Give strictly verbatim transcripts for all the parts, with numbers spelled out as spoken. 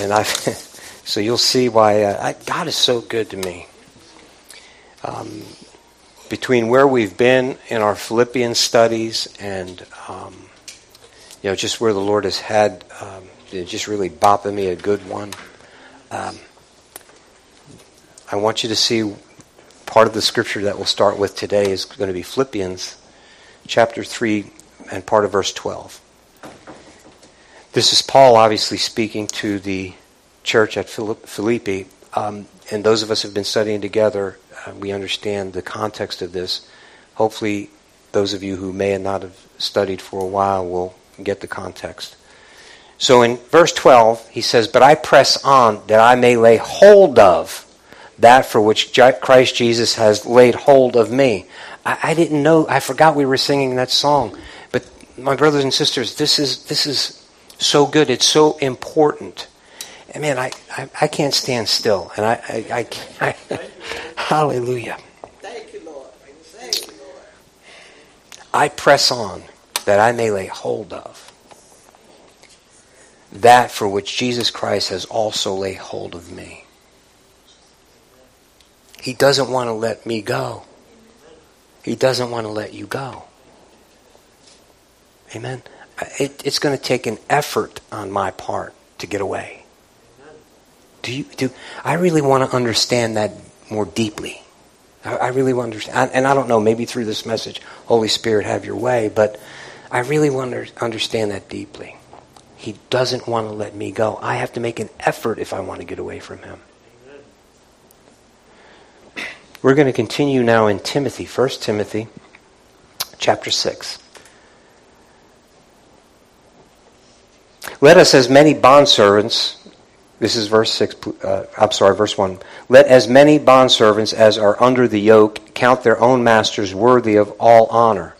And I've so you'll see why uh, I, God is so good to me. Um, between where we've been in our Philippians studies and um, you know, just where the Lord has had um, just really bopping me a good one. Um, I want you to see part of the scripture that we'll start with today is going to be Philippians chapter three and part of verse twelve. This is Paul obviously speaking to the church at Philippi. Um, and those of us who have been studying together, uh, we understand the context of this. Hopefully, those of you who may not have studied for a while will get the context. So in verse twelve, he says, "But I press on that I may lay hold of that for which Christ Jesus has laid hold of me." I, I didn't know, I forgot we were singing that song. But my brothers and sisters, this is this is so good. It's so important. And man, I, I, I can't stand still. And I, I, I, I hallelujah. Thank you, Lord. Thank you, Lord. I press on that I may lay hold of that for which Jesus Christ has also laid hold of me. He doesn't want to let me go. He doesn't want to let you go. Amen. It, it's going to take an effort on my part to get away. Do you? Do I really want to understand that more deeply? I, I really want to understand, I, and I don't know. Maybe through this message, Holy Spirit, have your way. But I really want to understand that deeply. He doesn't want to let me go. I have to make an effort if I want to get away from him. We're going to continue now in Timothy, First Timothy chapter six. Let us as many bondservants, this is verse six, uh, I'm sorry, verse one. Let as many bondservants as are under the yoke count their own masters worthy of all honor,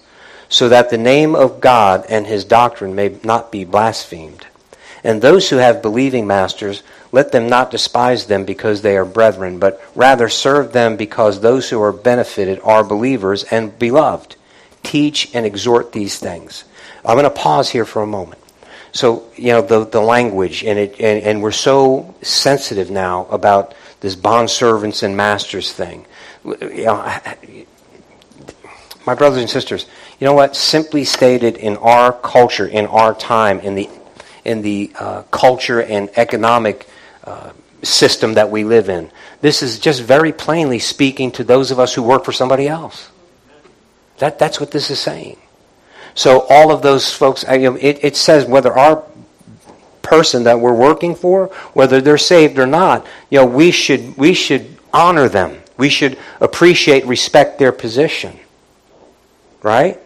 so that the name of God and his doctrine may not be blasphemed. And those who have believing masters, let them not despise them because they are brethren, but rather serve them because those who are benefited are believers and beloved. Teach and exhort these things. I'm going to pause here for a moment. So, you know, the the language, and it and, and we're so sensitive now about this bondservants and masters thing. You know, I, my brothers and sisters, you know what? Simply stated, in our culture, in our time, in the in the uh, culture and economic uh, system that we live in, this is just very plainly speaking to those of us who work for somebody else. That that's what this is saying. So all of those folks, I, you know, it, it says whether our person that we're working for, whether they're saved or not, you know, we should we should honor them. We should appreciate, respect their position. Right?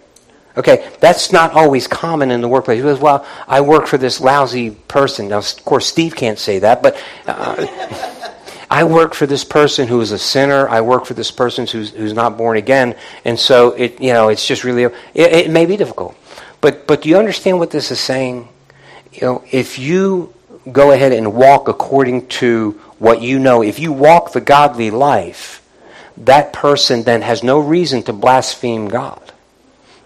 Okay, that's not always common in the workplace. Because, well, I work for this lousy person. Now, of course, Steve can't say that, but uh, I work for this person who is a sinner. I work for this person who's who's not born again, and so it you know it's just really it, it may be difficult. But but do you understand what this is saying? You know, if you go ahead and walk according to what you know, if you walk the godly life, that person then has no reason to blaspheme God.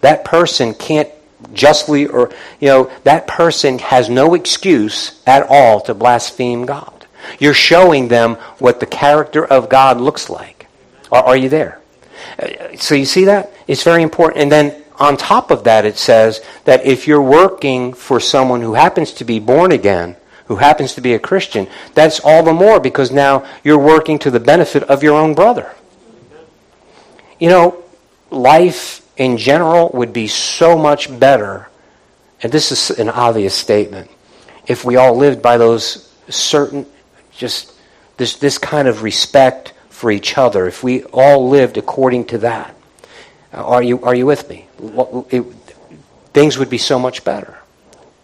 That person can't justly, or, you know, that person has no excuse at all to blaspheme God. You're showing them what the character of God looks like. Are, are you there? So you see that? It's very important. And then on top of that, it says that if you're working for someone who happens to be born again, who happens to be a Christian, that's all the more because now you're working to the benefit of your own brother. You know, life in general would be so much better, and this is an obvious statement, if we all lived by those certain, just this this kind of respect for each other, if we all lived according to that. Are you are you with me? It, things would be so much better,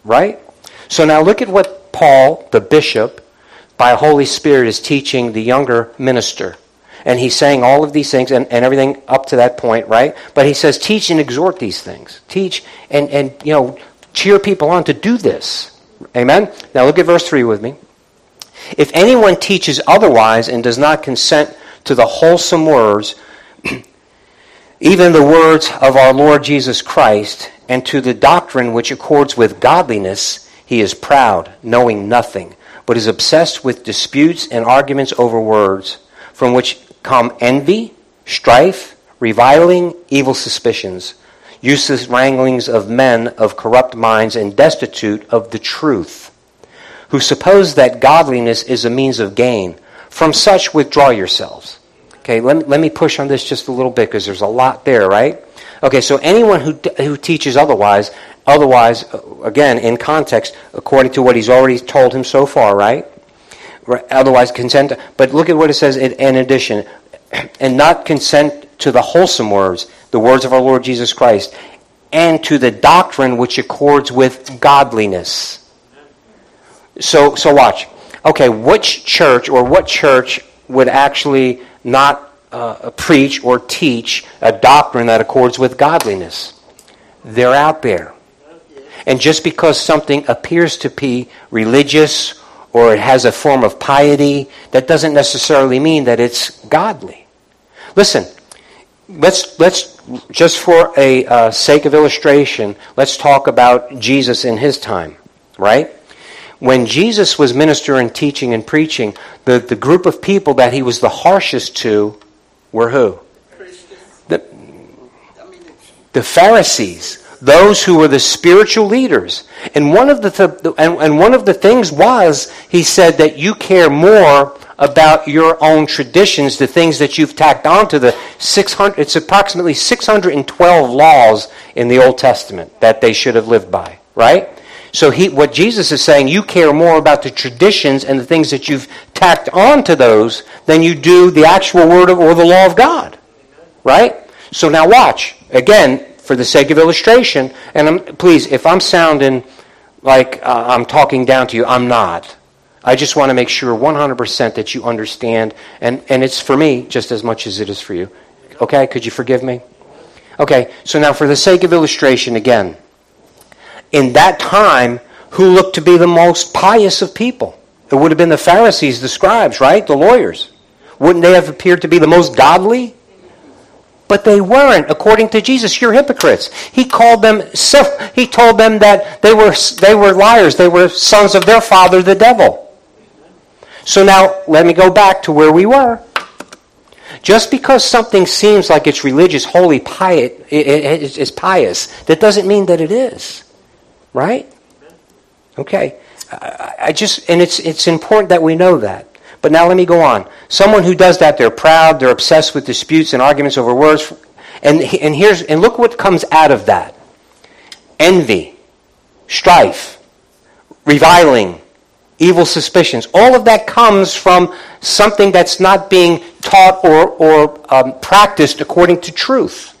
right? So now look at what Paul, the bishop, by Holy Spirit is teaching the younger minister. And he's saying all of these things and, and everything up to that point, right? But he says, teach and exhort these things. Teach and, and, you know, cheer people on to do this. Amen? Now look at verse three with me. If anyone teaches otherwise and does not consent to the wholesome words, even the words of our Lord Jesus Christ, and to the doctrine which accords with godliness, he is proud, knowing nothing, but is obsessed with disputes and arguments over words, from which come envy, strife, reviling, evil suspicions, useless wranglings of men of corrupt minds and destitute of the truth, who suppose that godliness is a means of gain. From such withdraw yourselves. Okay, let me, let me push on this just a little bit because there's a lot there, right? Okay, so anyone who who teaches otherwise, otherwise, again, in context, according to what he's already told him so far, right? Otherwise, consent. But look at what it says in, in addition. And not consent to the wholesome words, the words of our Lord Jesus Christ, and to the doctrine which accords with godliness. So, so watch. Okay, which church or what church would actually not uh, preach or teach a doctrine that accords with godliness? They're out there. And just because something appears to be religious or it has a form of piety, that doesn't necessarily mean that it's godly. Listen, let's let's just for a uh, sake of illustration, let's talk about Jesus in his time, right? When Jesus was ministering, teaching, and preaching, the, the group of people that he was the harshest to were who? The, the Pharisees, those who were the spiritual leaders. And one of the th- and, and one of the things was, he said that you care more about your own traditions, the things that you've tacked onto the six hundred, it's approximately six hundred twelve laws in the Old Testament that they should have lived by, right? So he, what Jesus is saying, you care more about the traditions and the things that you've tacked on to those than you do the actual word of, or the law of God. Right? So now watch. Again, for the sake of illustration, and I'm, please, if I'm sounding like uh, I'm talking down to you, I'm not. I just want to make sure one hundred percent that you understand, and, and it's for me just as much as it is for you. Okay? Could you forgive me? Okay. So now for the sake of illustration, again, in that time, who looked to be the most pious of people? It would have been the Pharisees, the scribes, right? The lawyers. Wouldn't they have appeared to be the most godly? But they weren't. According to Jesus, you're hypocrites. He called them. He told them that they were they were liars. They were sons of their father, the devil. So now let me go back to where we were. Just because something seems like it's religious, holy, pious, is pious, that doesn't mean that it is. Right? Okay. I, I just, and it's it's important that we know that. But now let me go on. Someone who does that, they're proud, they're obsessed with disputes and arguments over words, and and here's and look what comes out of that: envy, strife, reviling, evil suspicions. All of that comes from something that's not being taught or or um, practiced according to truth.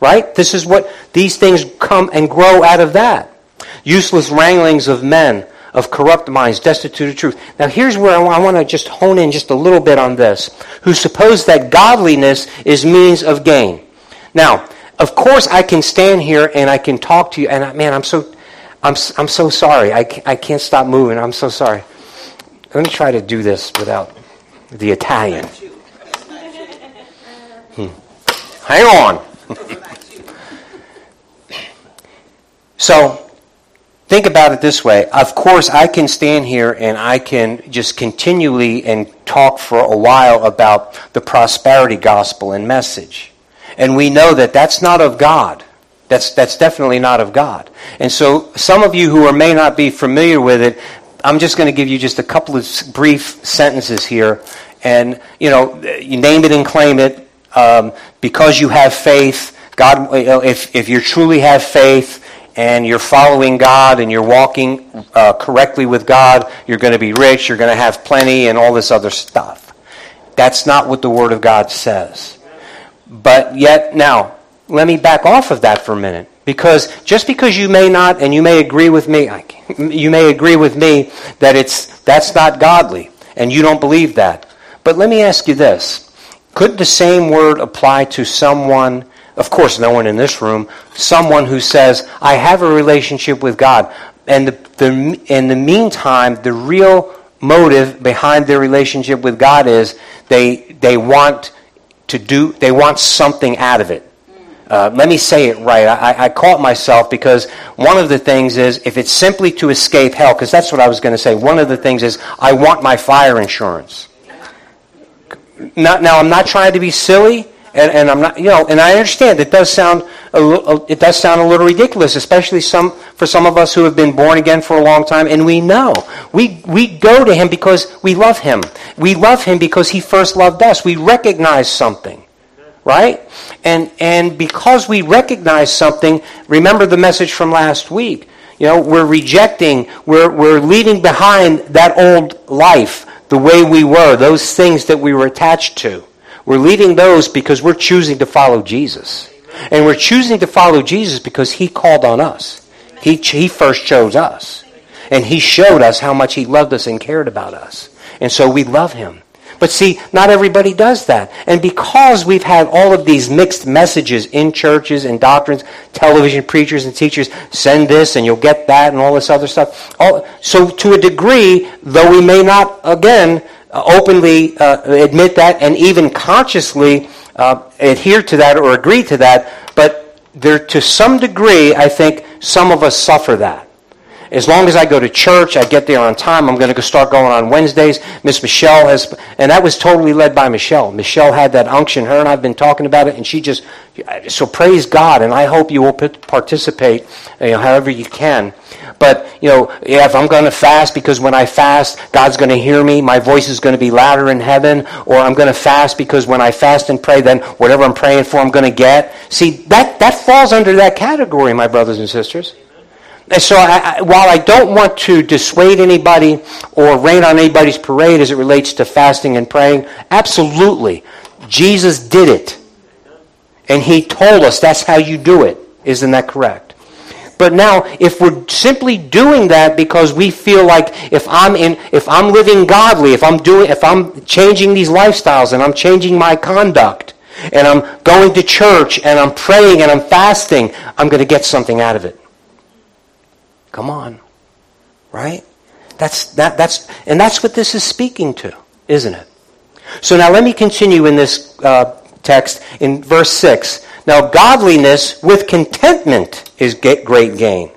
Right? This is what these things come and grow out of that. Useless wranglings of men, of corrupt minds, destitute of truth. Now here's where I want to just hone in just a little bit on this. Who suppose that godliness is means of gain. Now, of course I can stand here and I can talk to you, and I, man, I'm so I'm I'm so sorry. I can't, I can't stop moving. I'm so sorry. Let me try to do this without the Italian. Hmm. Hang on. So, think about it this way. Of course, I can stand here and I can just continually and talk for a while about the prosperity gospel and message. And we know that that's not of God. That's that's definitely not of God. And so, some of you who are, may not be familiar with it, I'm just going to give you just a couple of brief sentences here. And, you know, you name it and claim it. Um, because you have faith, God. If if you truly have faith, and you're following God and you're walking uh, correctly with God, you're going to be rich, you're going to have plenty, and all this other stuff. That's not what the Word of God says. But yet, now, let me back off of that for a minute. Because just because you may not, and you may agree with me, I can't, you may agree with me that it's that's not godly, and you don't believe that. But let me ask you this. Could the same word apply to someone? Of course, no one in this room. Someone who says, I have a relationship with God. And the, the, in the meantime, the real motive behind their relationship with God is they they want to do, they want something out of it. Uh, let me say it right. I, I caught myself because one of the things is, if it's simply to escape hell, because that's what I was going to say, one of the things is, I want my fire insurance. Now, now I'm not trying to be silly, and, and I'm not, you know, and I understand it does sound a little, it does sound a little ridiculous, especially some for some of us who have been born again for a long time, and we know we we go to Him because we love Him. We love Him because He first loved us. We recognize something. Right? And and because we recognize something, remember the message from last week. You know, we're rejecting, we're we're leaving behind that old life, the way we were, those things that we were attached to. We're leaving those because we're choosing to follow Jesus. And we're choosing to follow Jesus because He called on us. He he first chose us. And He showed us how much He loved us and cared about us. And so we love Him. But see, not everybody does that. And because we've had all of these mixed messages in churches and doctrines, television preachers and teachers, send this and you'll get that and all this other stuff. All, so to a degree, though we may not, again, uh, openly uh, admit that and even consciously uh, adhere to that or agree to that, but there, to some degree, I think some of us suffer that. As long as I go to church, I get there on time. I'm going to start going on Wednesdays. Miss Michelle has, and that was totally led by Michelle. Michelle had that unction. Her and I have been talking about it, and she just, so praise God, and I hope you will participate, you know, however you can. But, you know, if I'm going to fast, because when I fast, God's going to hear me. My voice is going to be louder in heaven. Or I'm going to fast because when I fast and pray, then whatever I'm praying for, I'm going to get. See, that, that falls under that category, my brothers and sisters. And so I, I, while I don't want to dissuade anybody or rain on anybody's parade as it relates to fasting and praying, absolutely, Jesus did it. And He told us that's how you do it. Isn't that correct? But now, if we're simply doing that because we feel like if I'm in, if I'm living godly, if I'm doing, if I'm changing these lifestyles and I'm changing my conduct and I'm going to church and I'm praying and I'm fasting, I'm going to get something out of it. Come on, right? That's that. That's and that's what this is speaking to, isn't it? So now let me continue in this uh, text in verse six. Now godliness with contentment is great gain.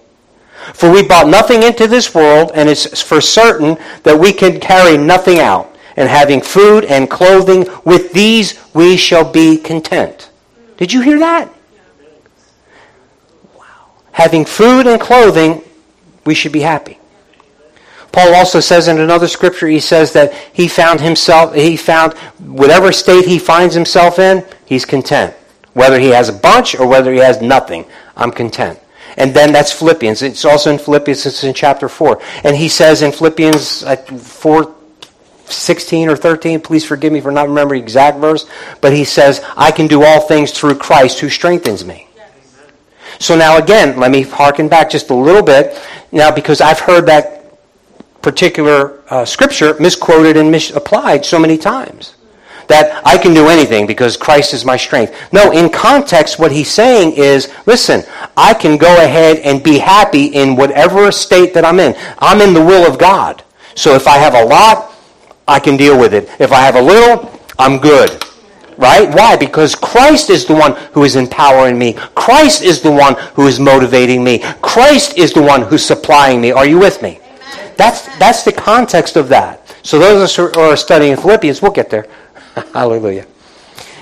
For we bought nothing into this world, and it's for certain that we can carry nothing out. And having food and clothing, with these we shall be content. Did you hear that? Wow. Having food and clothing, we should be happy. Paul also says in another scripture, he says that he found himself, he found whatever state he finds himself in, he's content. Whether he has a bunch or whether he has nothing, I'm content. And then that's Philippians. It's also in Philippians, it's in chapter four. And he says in Philippians four sixteen or thirteen, please forgive me for not remembering the exact verse, but he says, I can do all things through Christ who strengthens me. So now again, let me harken back just a little bit now, because I've heard that particular uh, scripture misquoted and misapplied so many times, that I can do anything because Christ is my strength. No, in context, what he's saying is, listen, I can go ahead and be happy in whatever state that I'm in. I'm in the will of God. So if I have a lot, I can deal with it. If I have a little, I'm good. Right? Why? Because Christ is the one who is empowering me. Christ is the one who is motivating me. Christ is the one who's supplying me. Are you with me? Amen. That's that's the context of that. So those who are studying Philippians, we'll get there. Hallelujah.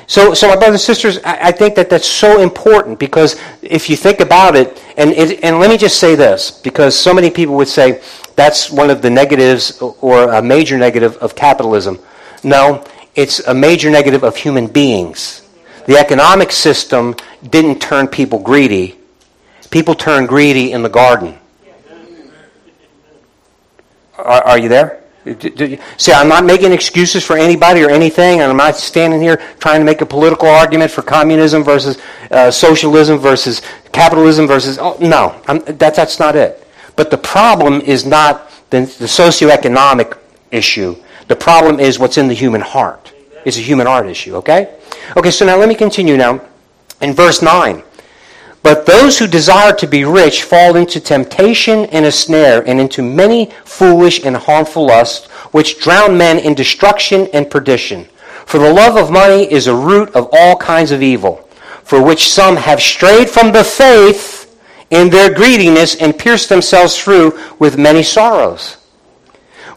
So, so my brothers and sisters, I, I think that that's so important, because if you think about it, and it, and let me just say this, because so many people would say that's one of the negatives or a major negative of capitalism. No. It's a major negative of human beings. The economic system didn't turn people greedy. People turned greedy in the garden. Are, are you there? Do, do, see, I'm not making excuses for anybody or anything, and I'm not standing here trying to make a political argument for communism versus uh, socialism versus capitalism versus... Oh, no, I'm, that, that's not it. But the problem is not the, the socioeconomic issue. The problem is what's in the human heart. It's a human heart issue, okay? Okay, so now let me continue now. In verse nine, but those who desire to be rich fall into temptation and a snare, and into many foolish and harmful lusts, which drown men in destruction and perdition. For the love of money is a root of all kinds of evil, for which some have strayed from the faith in their greediness and pierced themselves through with many sorrows.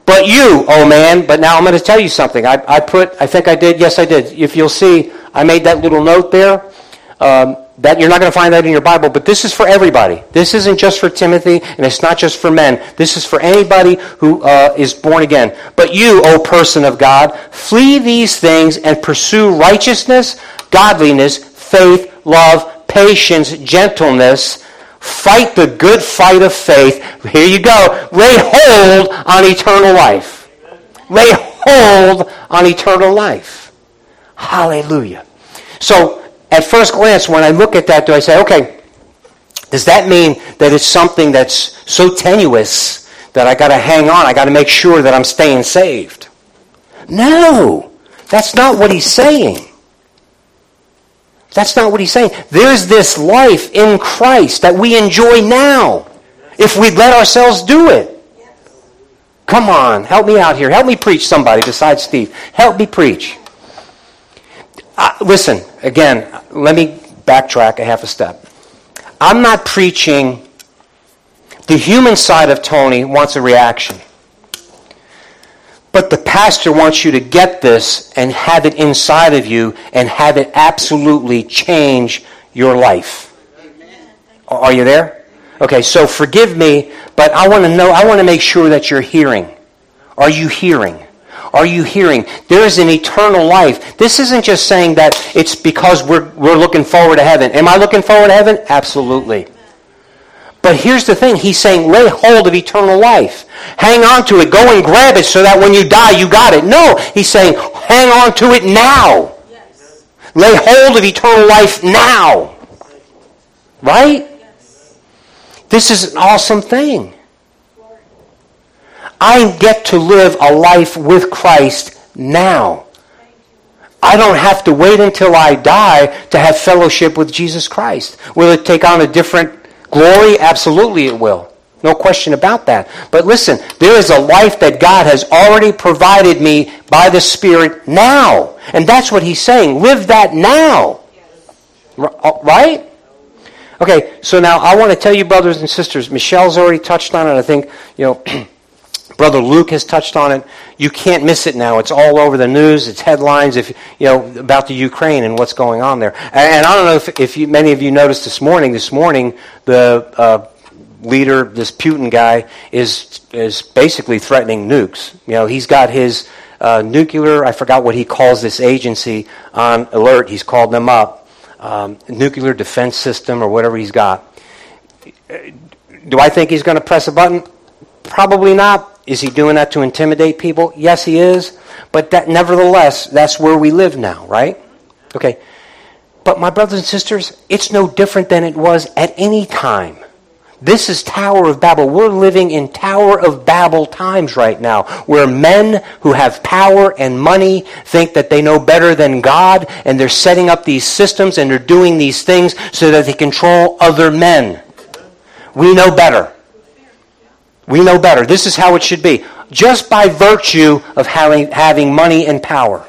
But you, oh man, but now I'm going to tell you something. I, I put, I think I did, yes I did. If you'll see, I made that little note there. Um, that you're not going to find that in your Bible, but this is for everybody. This isn't just for Timothy, and it's not just for men. This is for anybody who uh, is born again. But you, O person of God, flee these things and pursue righteousness, godliness, faith, love, patience, gentleness. Fight the good fight of faith. Here you go. Lay hold on eternal life. Lay hold on eternal life. Hallelujah. So, at first glance, when I look at that, do I say, okay, does that mean that it's something that's so tenuous that I got to hang on, I got to make sure that I'm staying saved? No. That's not what he's saying. That's not what he's saying. There's this life in Christ that we enjoy now if we let ourselves do it. Come on, help me out here. Help me preach somebody besides Steve. Help me preach. Uh, listen, again, let me backtrack a half a step. I'm not preaching. The human side of Tony wants a reaction. But the pastor wants you to get this and have it inside of you and have it absolutely change your life. Are you there? Okay, so forgive me, but I want to know, I want to make sure that you're hearing. Are you hearing? Are you hearing? There's an eternal life. This isn't just saying that it's because we're we're looking forward to heaven. Am I looking forward to heaven? Absolutely. But here's the thing. He's saying, lay hold of eternal life. Hang on to it. Go and grab it so that when you die, you got it. No. He's saying, hang on to it now. Yes. Lay hold of eternal life now. Right? Yes. This is an awesome thing. I get to live a life with Christ now. I don't have to wait until I die to have fellowship with Jesus Christ. Will it take on a different glory? Absolutely it will. No question about that. But listen, there is a life that God has already provided me by the Spirit now. And that's what he's saying. Live that now. Right? Okay, so now I want to tell you, brothers and sisters, Michelle's already touched on it. I think, you know, Brother Luke has touched on it. You can't miss it now. It's all over the news. It's headlines, if you know, about the Ukraine and what's going on there. And I don't know if, if you, many of you noticed this morning. This morning, the uh, leader, this Putin guy, is is basically threatening nukes. You know, he's got his uh, nuclear. I forgot what he calls this agency on alert. He's called them up, um, nuclear defense system or whatever he's got. Do I think he's going to press a button? Probably not. Is he doing that to intimidate people? Yes, he is. But that, nevertheless, that's where we live now, right? Okay. But my brothers and sisters, it's no different than it was at any time. This is Tower of Babel. We're living in Tower of Babel times right now, where men who have power and money think that they know better than God, and they're setting up these systems and they're doing these things so that they control other men. We know better. We know better. This is how it should be. Just by virtue of having, having money and power,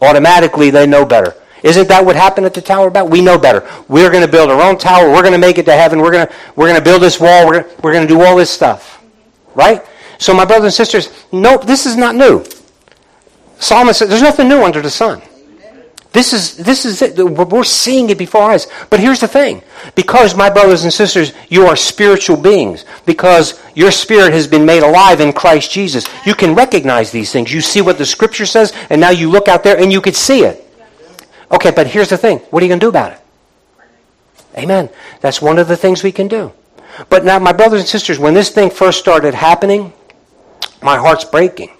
automatically they know better. Isn't that what happened at the Tower of Babel? We know better. We're going to build our own tower. We're going to make it to heaven. We're going to we're going to build this wall. We're we're going to do all this stuff, right? So, my brothers and sisters, nope, this is not new. Psalmist says, "There's nothing new under the sun." This is this is it. We're seeing it before our eyes. But here's the thing. Because, my brothers and sisters, you are spiritual beings. Because your spirit has been made alive in Christ Jesus. You can recognize these things. You see what the Scripture says, and now you look out there and you can see it. Okay, but here's the thing. What are you going to do about it? Amen. That's one of the things we can do. But now, my brothers and sisters, when this thing first started happening, my heart's breaking.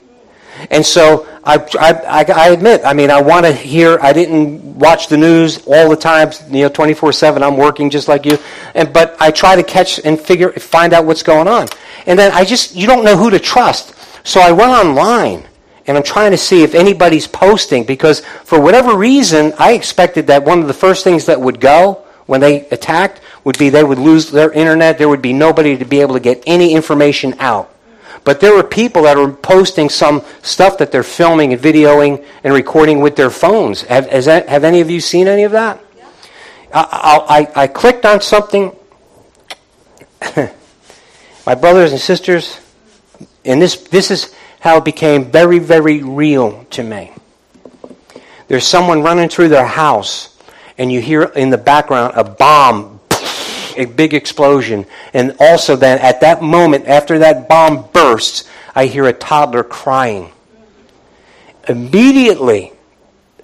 And so I, I, I admit, I mean, I want to hear, I didn't watch the news all the time, you know, twenty-four seven, I'm working just like you, and but I try to catch and figure, find out what's going on. And then I just, you don't know who to trust. So I went online, and I'm trying to see if anybody's posting, because for whatever reason, I expected that one of the first things that would go when they attacked would be they would lose their internet, there would be nobody to be able to get any information out. But there were people that were posting some stuff that they're filming and videoing and recording with their phones. Have, has that, have any of you seen any of that? Yeah. I, I, I clicked on something. My brothers and sisters, and this this is how it became very, very real to me. There's someone running through their house, and you hear in the background a bomb, a big explosion. And also then, at that moment, after that bomb bursts, I hear a toddler crying. Immediately,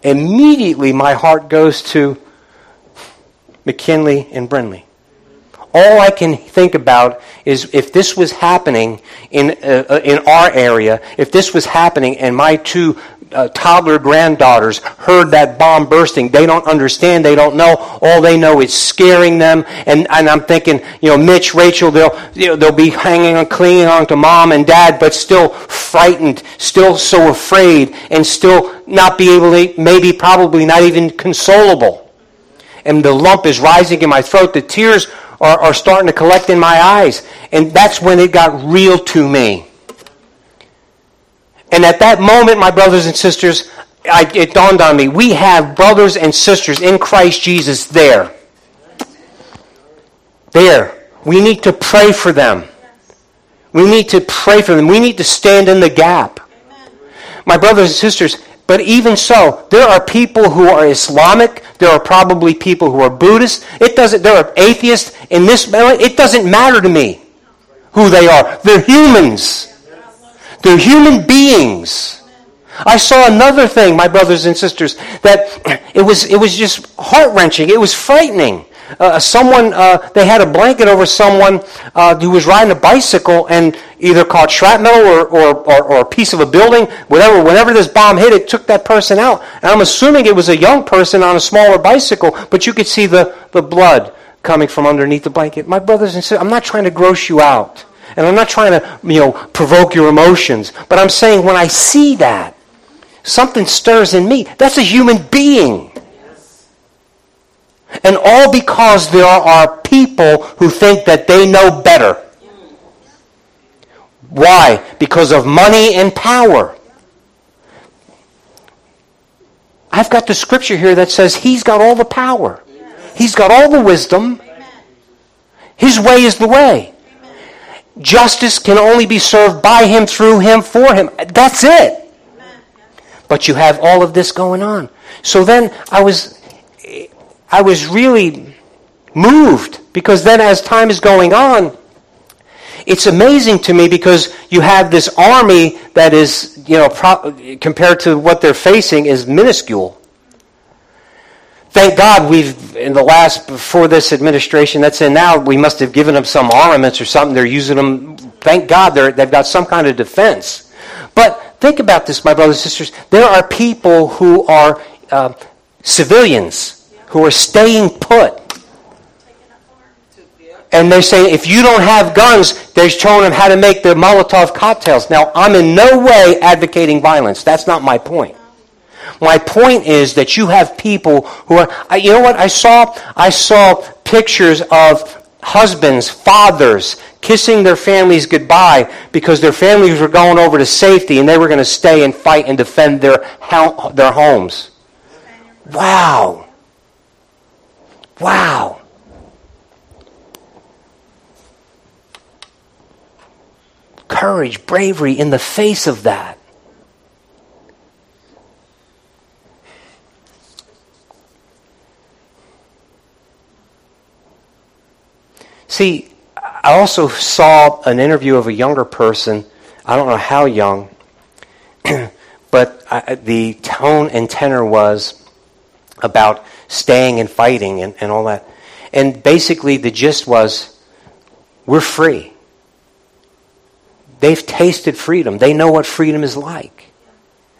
immediately my heart goes to McKinley and Brindley. All I can think about is if this was happening in uh, in our area, if this was happening and my two uh, toddler granddaughters heard that bomb bursting, they don't understand, they don't know, all they know is scaring them. And, and I'm thinking, you know, Mitch, Rachel, they'll you know, they'll be hanging on, clinging on to mom and dad, but still frightened, still so afraid, and still not be able to, maybe probably not even consolable. And the lump is rising in my throat, the tears Are, are starting to collect in my eyes. And that's when it got real to me. And at that moment, my brothers and sisters, I, it dawned on me, we have brothers and sisters in Christ Jesus there. There. We need to pray for them. We need to pray for them. We need to stand in the gap. My brothers and sisters, but even so, there are people who are Islamic. There are probably people who are Buddhist. It doesn't. There are atheists in this. It doesn't matter to me who they are. They're humans. They're human beings. I saw another thing, my brothers and sisters, that it was it was just heart wrenching. It was frightening. Uh, someone uh, they had a blanket over someone uh, who was riding a bicycle and either caught shrapnel or, or, or, or a piece of a building, whatever. Whenever this bomb hit, it took that person out. And I'm assuming it was a young person on a smaller bicycle, but you could see the, the blood coming from underneath the blanket. My brothers and sisters, I'm not trying to gross you out, and I'm not trying to you know provoke your emotions, but I'm saying when I see that, something stirs in me. That's a human being. And all because there are people who think that they know better. Why? Because of money and power. I've got the scripture here that says he's got all the power. He's got all the wisdom. His way is the way. Justice can only be served by him, through him, for him. That's it. But you have all of this going on. So then I was... I was really moved, because then as time is going on, it's amazing to me, because you have this army that is, you know, pro- compared to what they're facing is minuscule. Thank God we've, in the last, before this administration that's in now, we must have given them some armaments or something. They're using them, thank God they're, they've got some kind of defense. But think about this, my brothers and sisters. There are people who are uh, civilians, who are staying put. And they say, if you don't have guns, they're showing them how to make their Molotov cocktails. Now, I'm in no way advocating violence. That's not my point. My point is that you have people who are... I, you know what? I saw, I saw pictures of husbands, fathers, kissing their families goodbye because their families were going over to safety and they were going to stay and fight and defend their their homes. Wow. Wow. Courage, bravery in the face of that. See, I also saw an interview of a younger person, I don't know how young, but I, the tone and tenor was about staying and fighting and, and all that. And basically the gist was, we're free. They've tasted freedom. They know what freedom is like.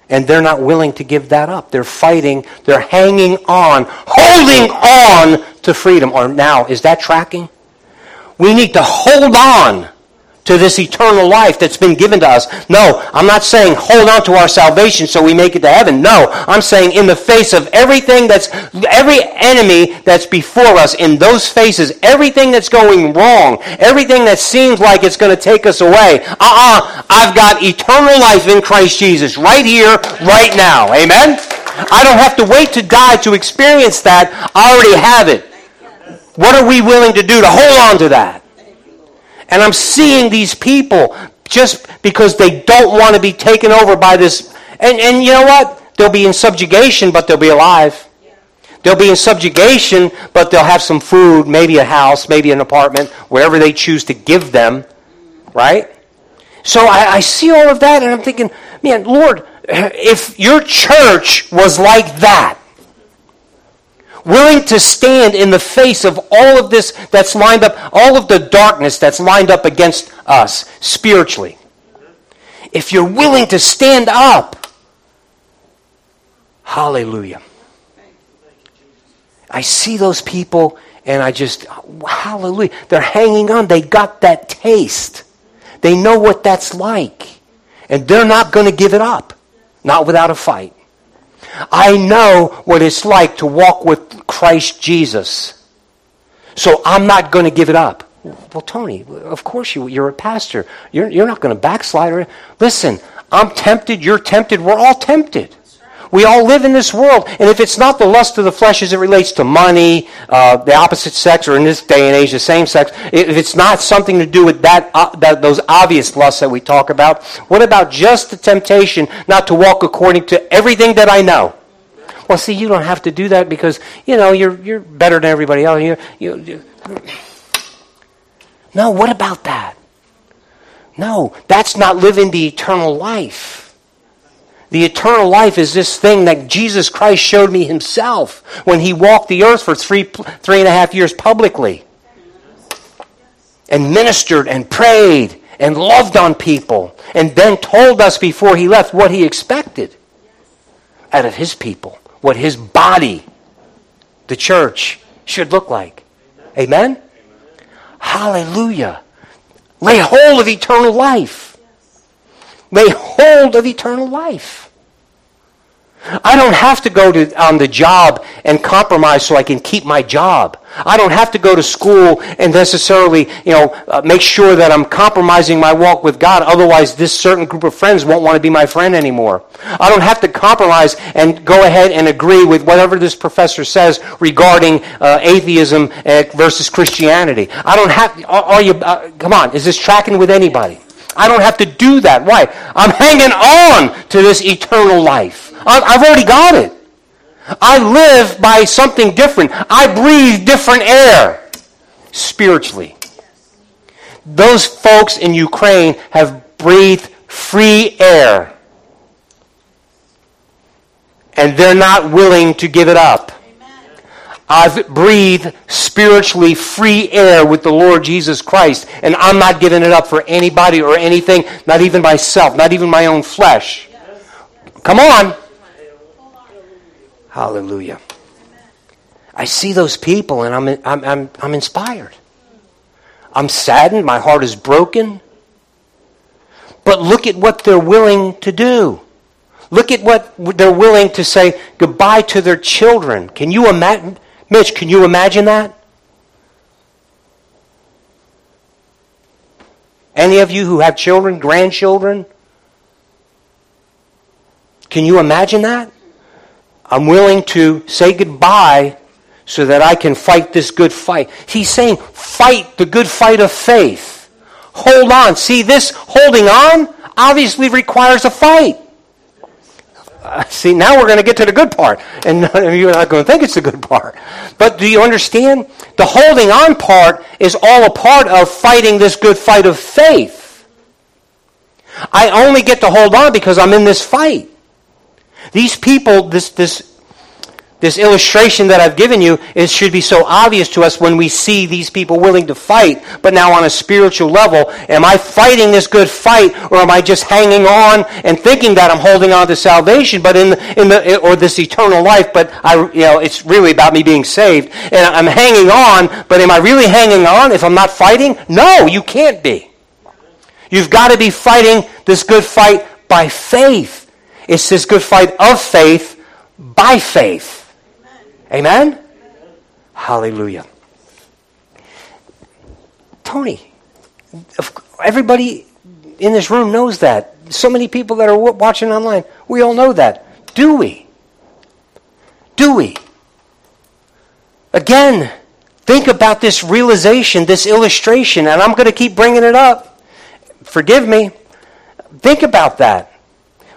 And they're not willing to give that up. They're fighting. They're hanging on, holding on to freedom. Or now, is that tracking? We need to hold on to this eternal life that's been given to us. No, I'm not saying hold on to our salvation so we make it to heaven. No, I'm saying in the face of everything that's, every enemy that's before us, in those faces, everything that's going wrong, everything that seems like it's going to take us away, uh-uh, I've got eternal life in Christ Jesus right here, right now. Amen? I don't have to wait to die to experience that. I already have it. What are we willing to do to hold on to that? And I'm seeing these people just because they don't want to be taken over by this. And, and you know what? They'll be in subjugation, but they'll be alive. They'll be in subjugation, but they'll have some food, maybe a house, maybe an apartment, whatever they choose to give them, right? So I, I see all of that, and I'm thinking, man, Lord, if your church was like that, willing to stand in the face of all of this that's lined up, all of the darkness that's lined up against us spiritually, if you're willing to stand up, hallelujah. I see those people and I just, hallelujah, they're hanging on. They got that taste. They know what that's like. And they're not going to give it up. Not without a fight. I know what it's like to walk with Christ Jesus. So I'm not going to give it up. Well, Tony, of course you, you're a pastor. You're, you're not going to backslide. Listen, I'm tempted. You're tempted. We're all tempted. We all live in this world, and if it's not the lust of the flesh as it relates to money, uh, the opposite sex, or in this day and age, the same sex, if it's not something to do with that, uh, that those obvious lusts that we talk about, what about just the temptation not to walk according to everything that I know? Well, see, you don't have to do that because, you know, you're you're better than everybody else. You're, you're, you're. No, what about that? No, that's not living the eternal life. The eternal life is this thing that Jesus Christ showed me himself when he walked the earth for three, three and a half years publicly and ministered and prayed and loved on people and then told us before he left what he expected out of his people, what his body, the church, should look like. Amen? Hallelujah. Lay hold of eternal life. Lay hold of eternal life. I don't have to go to on the job and compromise so I can keep my job. I don't have to go to school and necessarily, you know, uh, make sure that I'm compromising my walk with God. Otherwise, this certain group of friends won't want to be my friend anymore. I don't have to compromise and go ahead and agree with whatever this professor says regarding uh, atheism versus Christianity. I don't have. Are, are you? Uh, come on, is this tracking with anybody? I don't have to do that. Why? I'm hanging on to this eternal life. I've already got it. I live by something different. I breathe different air spiritually. Those folks in Ukraine have breathed free air. And they're not willing to give it up. I've breathed spiritually free air with the Lord Jesus Christ, and I'm not giving it up for anybody or anything, not even myself, not even my own flesh. Yes. Come on. Hallelujah. Amen. I see those people, and I'm, I'm, I'm, I'm inspired. I'm saddened. My heart is broken. But look at what they're willing to do. Look at what they're willing to say goodbye to their children. Can you imagine? Mitch, can you imagine that? Any of you who have children, grandchildren? Can you imagine that? I'm willing to say goodbye so that I can fight this good fight. He's saying, fight the good fight of faith. Hold on. See, this holding on obviously requires a fight. Uh, see, now we're going to get to the good part. And you're not going to think it's the good part. But do you understand? The holding on part is all a part of fighting this good fight of faith. I only get to hold on because I'm in this fight. These people, this this this illustration that I've given you, it should be so obvious to us when we see these people willing to fight. But now on a spiritual level, am I fighting this good fight, or am I just hanging on and thinking that I'm holding on to salvation, but in the, in the or this eternal life? But I, you know, it's really about me being saved, and I'm hanging on. But am I really hanging on if I'm not fighting? No, you can't be. You've got to be fighting this good fight by faith. It's this good fight of faith by faith. Amen? Amen? Hallelujah. Tony, everybody in this room knows that. So many people that are watching online, we all know that. Do we? Do we? Again, Think about this realization, this illustration, and I'm going to keep bringing it up. Forgive me. Think about that.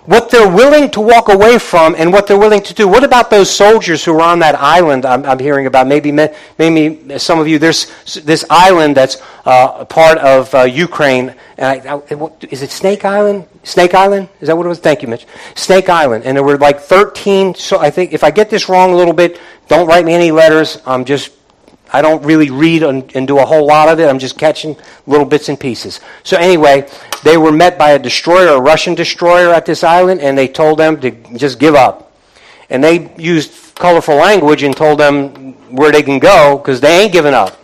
What they're willing to walk away from and what they're willing to do. What about those soldiers who were on that island I'm, I'm hearing about? Maybe maybe some of you, there's this island that's uh, part of uh, Ukraine. And I, I, is it Snake Island? Snake Island? Is that what it was? Thank you, Mitch. Snake Island. And there were like thirteen, so I think if I get this wrong a little bit, don't write me any letters. I'm just, I don't really read and, and do a whole lot of it. I'm just catching little bits and pieces. So anyway, they were met by a destroyer, a Russian destroyer at this island, and they told them to just give up. And they used colorful language and told them where they can go because they ain't giving up.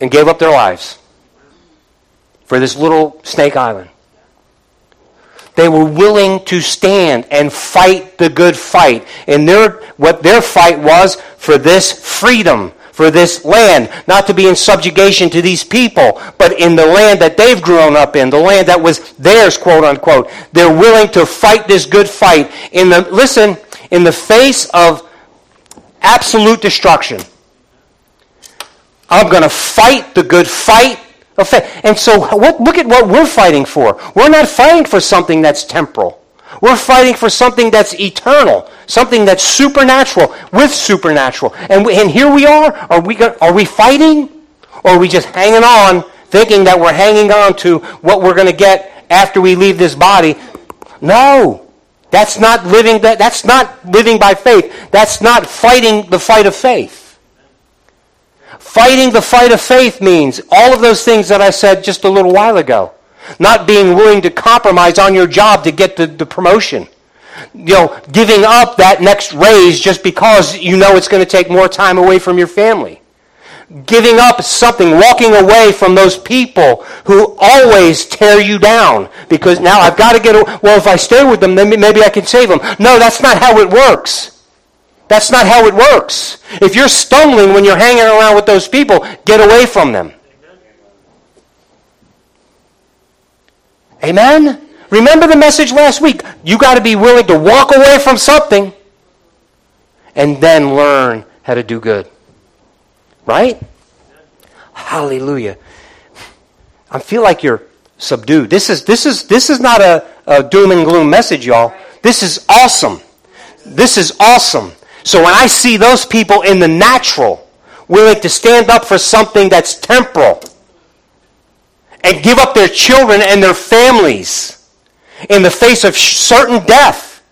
And gave up their lives for this little Snake Island. They were willing to stand and fight the good fight. And their what their fight was for this freedom, for this land, not to be in subjugation to these people, but in the land that they've grown up in, the land that was theirs, quote unquote. They're willing to fight this good fight in the, listen, in the face of absolute destruction. I'm going to fight the good fight of faith. And so what, look at what we're fighting for. We're not fighting for something that's temporal. We're fighting for something that's eternal, something that's supernatural, with supernatural. And we, and here we are. Are we are we fighting? Or are we just hanging on, thinking that we're hanging on to what we're going to get after we leave this body? No. That's not living, that, that's not living by faith. That's not fighting the fight of faith. Fighting the fight of faith means all of those things that I said just a little while ago. Not being willing to compromise on your job to get the, the promotion. You know, giving up that next raise just because you know it's going to take more time away from your family. Giving up something, walking away from those people who always tear you down. Because now I've got to get, a, well, if I stay with them, then maybe I can save them. No, that's not how it works. That's not how it works. If you're stumbling when you're hanging around with those people, get away from them. Amen? Remember the message last week. You got to be willing to walk away from something and then learn how to do good. Right? Hallelujah. I feel like you're subdued. This is this is this is not a, a doom and gloom message, y'all. This is awesome. This is awesome. So when I see those people in the natural willing to stand up for something that's temporal, and give up their children and their families in the face of certain death.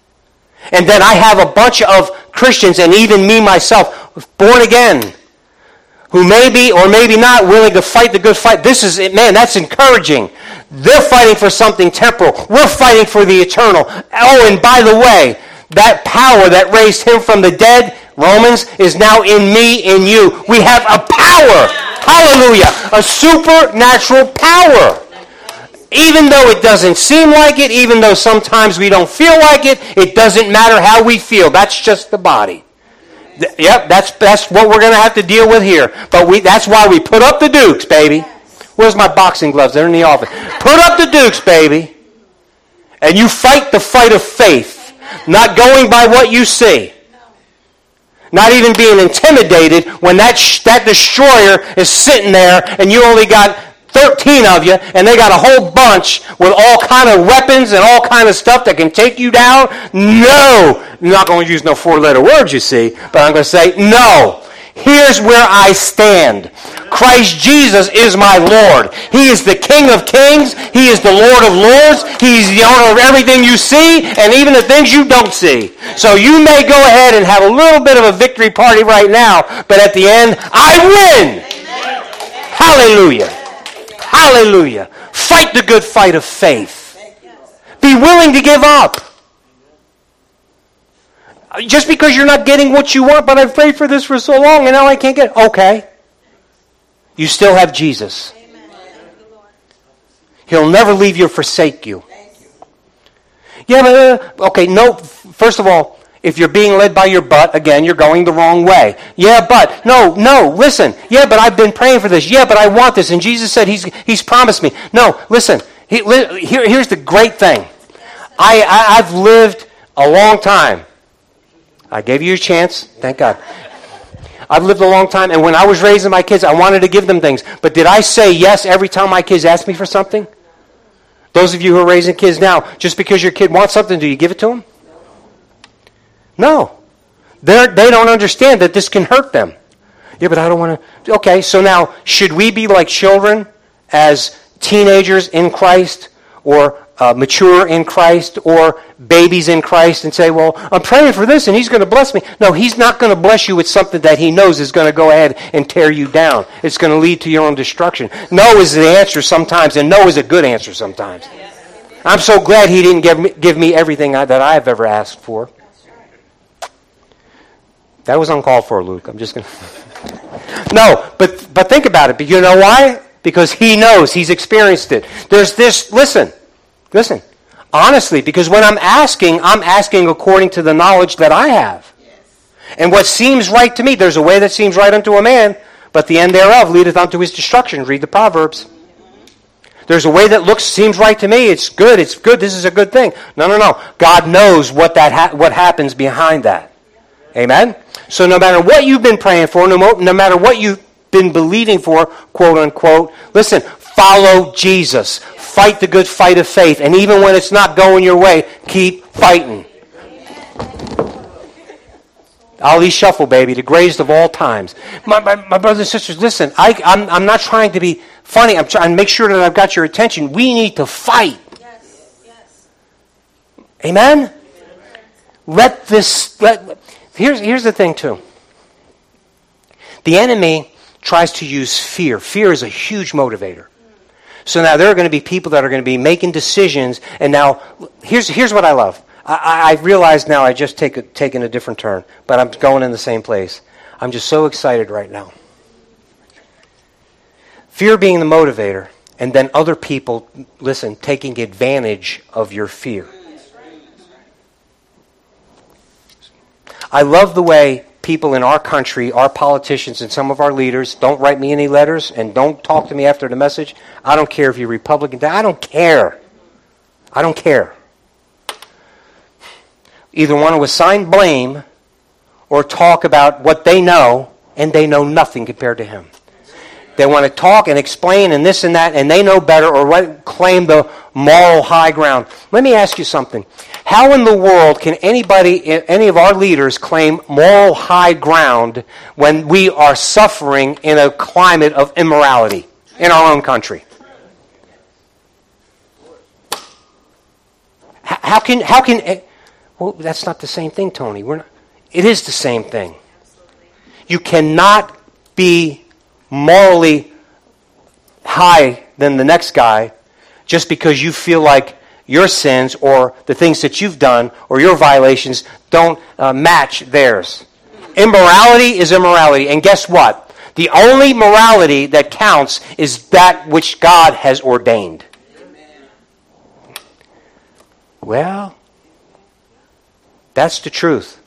And then I have a bunch of Christians, and even me myself, born again, who may be or maybe not willing to fight the good fight. This is it, man, that's encouraging. They're fighting for something temporal. We're fighting for the eternal. Oh, and by the way, that power that raised him from the dead, Romans, is now in me, in you. We have a power. Hallelujah. A supernatural power. Even though it doesn't seem like it, even though sometimes we don't feel like it, it doesn't matter how we feel. That's just the body. Th- yep, that's that's what we're going to have to deal with here. But we that's why we put up the dukes, baby. Where's my boxing gloves? They're in the office. Put up the dukes, baby. And you fight the fight of faith. Not going by what you see. Not even being intimidated when that sh- that destroyer is sitting there and you only got thirteen of you and they got a whole bunch with all kind of weapons and all kind of stuff that can take you down. No. I'm not going to use no four-letter words, you see, but I'm going to say no. Here's where I stand. Christ Jesus is my Lord. He is the King of kings. He is the Lord of lords. He is the owner of everything you see and even the things you don't see. So you may go ahead and have a little bit of a victory party right now, but at the end, I win. Amen. Hallelujah. Hallelujah. Fight the good fight of faith. Be willing to give up. Just because you're not getting what you want, but I've prayed for this for so long and now I can't get it. Okay. You still have Jesus. Amen. He'll never leave you or forsake you. Yeah, but, uh, okay, no, first of all, if you're being led by your butt, again, you're going the wrong way. Yeah, but, no, no, listen. Yeah, but I've been praying for this. Yeah, but I want this. And Jesus said he's he's promised me. No, listen, he, li- here, here's the great thing. I, I I've lived a long time. I gave you a chance. Thank God. I've lived a long time, and when I was raising my kids, I wanted to give them things. But did I say yes every time my kids asked me for something? Those of you who are raising kids now, just because your kid wants something, do you give it to them? No. They're, they don't understand that this can hurt them. Yeah, but I don't want to. Okay, so now, should we be like children as teenagers in Christ, or uh, mature in Christ, or babies in Christ, and say, well, I'm praying for this and he's going to bless me? No, he's not going to bless you with something that he knows is going to go ahead and tear you down. It's going to lead to your own destruction. No is the answer sometimes, and no is a good answer sometimes. I'm so glad he didn't give me, give me everything I, that I've ever asked for. That was uncalled for, Luke. I'm just going to... No, but but think about it. But you know why? Because he knows. He's experienced it. There's this... Listen. Listen. Honestly, because when I'm asking, I'm asking according to the knowledge that I have. Yes. And what seems right to me, there's a way that seems right unto a man, but the end thereof leadeth unto his destruction. Read the Proverbs. There's a way that looks seems right to me. It's good. It's good. This is a good thing. No, no, no. God knows what that ha- what happens behind that. Amen? So no matter what you've been praying for, no, mo- no matter what you've been believing for, quote unquote, listen, follow Jesus. Fight the good fight of faith. And even when it's not going your way, keep fighting. Ali Shuffle, baby, the greatest of all times. My, my, my brothers and sisters, listen, I, I'm, I'm not trying to be funny. I'm trying to make sure that I've got your attention. We need to fight. Yes, yes. Amen? Let this... Let, Here's, here's the thing, too. The enemy tries to use fear. Fear is a huge motivator. So now there are going to be people that are going to be making decisions. And now, here's here's what I love. I, I realize now I just take a, taken a different turn, but I'm going in the same place. I'm just so excited right now. Fear being the motivator, and then other people, listen, taking advantage of your fear. I love the way people in our country, our politicians and some of our leaders, don't write me any letters and don't talk to me after the message. I don't care if you're Republican. I don't care. I don't care. Either want to assign blame or talk about what they know, and they know nothing compared to him. They want to talk and explain and this and that, and they know better, or claim the moral high ground. Let me ask you something. How in the world can anybody, any of our leaders, claim moral high ground when we are suffering in a climate of immorality in our own country? How can, how can, well, that's not the same thing, Tony. We're not, it is the same thing. You cannot be morally high than the next guy just because you feel like your sins or the things that you've done or your violations don't uh, match theirs. Immorality is immorality. And guess what? The only morality that counts is that which God has ordained. Amen. Well, that's the truth.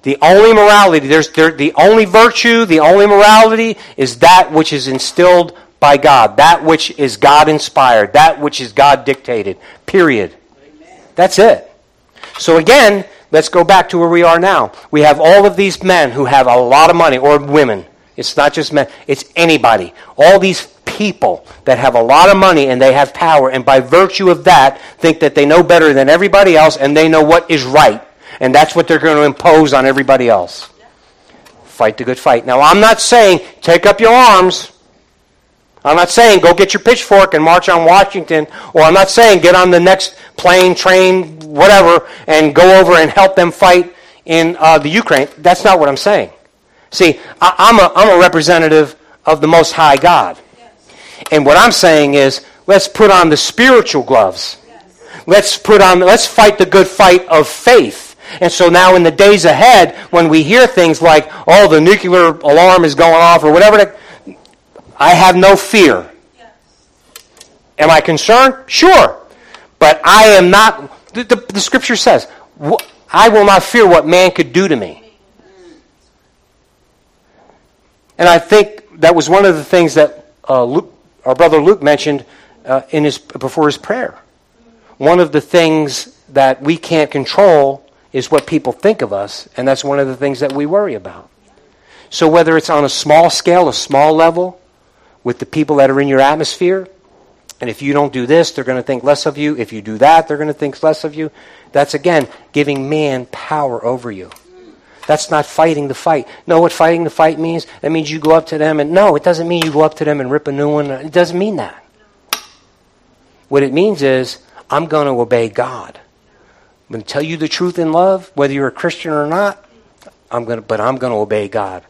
The only morality, there's there, the only virtue, the only morality is that which is instilled by God, that which is God-inspired, that which is God-dictated, period. Amen. That's it. So again, let's go back to where we are now. We have all of these men who have a lot of money, or women. It's not just men, it's anybody. All these people that have a lot of money and they have power, and by virtue of that, think that they know better than everybody else and they know what is right. And that's what they're going to impose on everybody else. Fight the good fight. Now, I'm not saying take up your arms. I'm not saying go get your pitchfork and march on Washington. Or I'm not saying get on the next plane, train, whatever, and go over and help them fight in uh, the Ukraine. That's not what I'm saying. See, I- I'm a, I'm a representative of the Most High God. And what I'm saying is let's put on the spiritual gloves. Let's put on. Let's fight the good fight of faith. And so now in the days ahead, when we hear things like, oh, the nuclear alarm is going off or whatever, I have no fear. Yes. Am I concerned? Sure. But I am not, the, the, the scripture says, I will not fear what man could do to me. And I think that was one of the things that uh, Luke, our brother Luke mentioned uh, in his before his prayer. One of the things that we can't control is what people think of us, and that's one of the things that we worry about. So whether it's on a small scale, a small level, with the people that are in your atmosphere, and if you don't do this, they're going to think less of you. If you do that, they're going to think less of you. That's, again, giving man power over you. That's not fighting the fight. Know what fighting the fight means? That means you go up to them and... No, it doesn't mean you go up to them and rip a new one. It doesn't mean that. What it means is, I'm going to obey God. I'm going to tell you the truth in love, whether you're a Christian or not, I'm going to, but I'm going to obey God.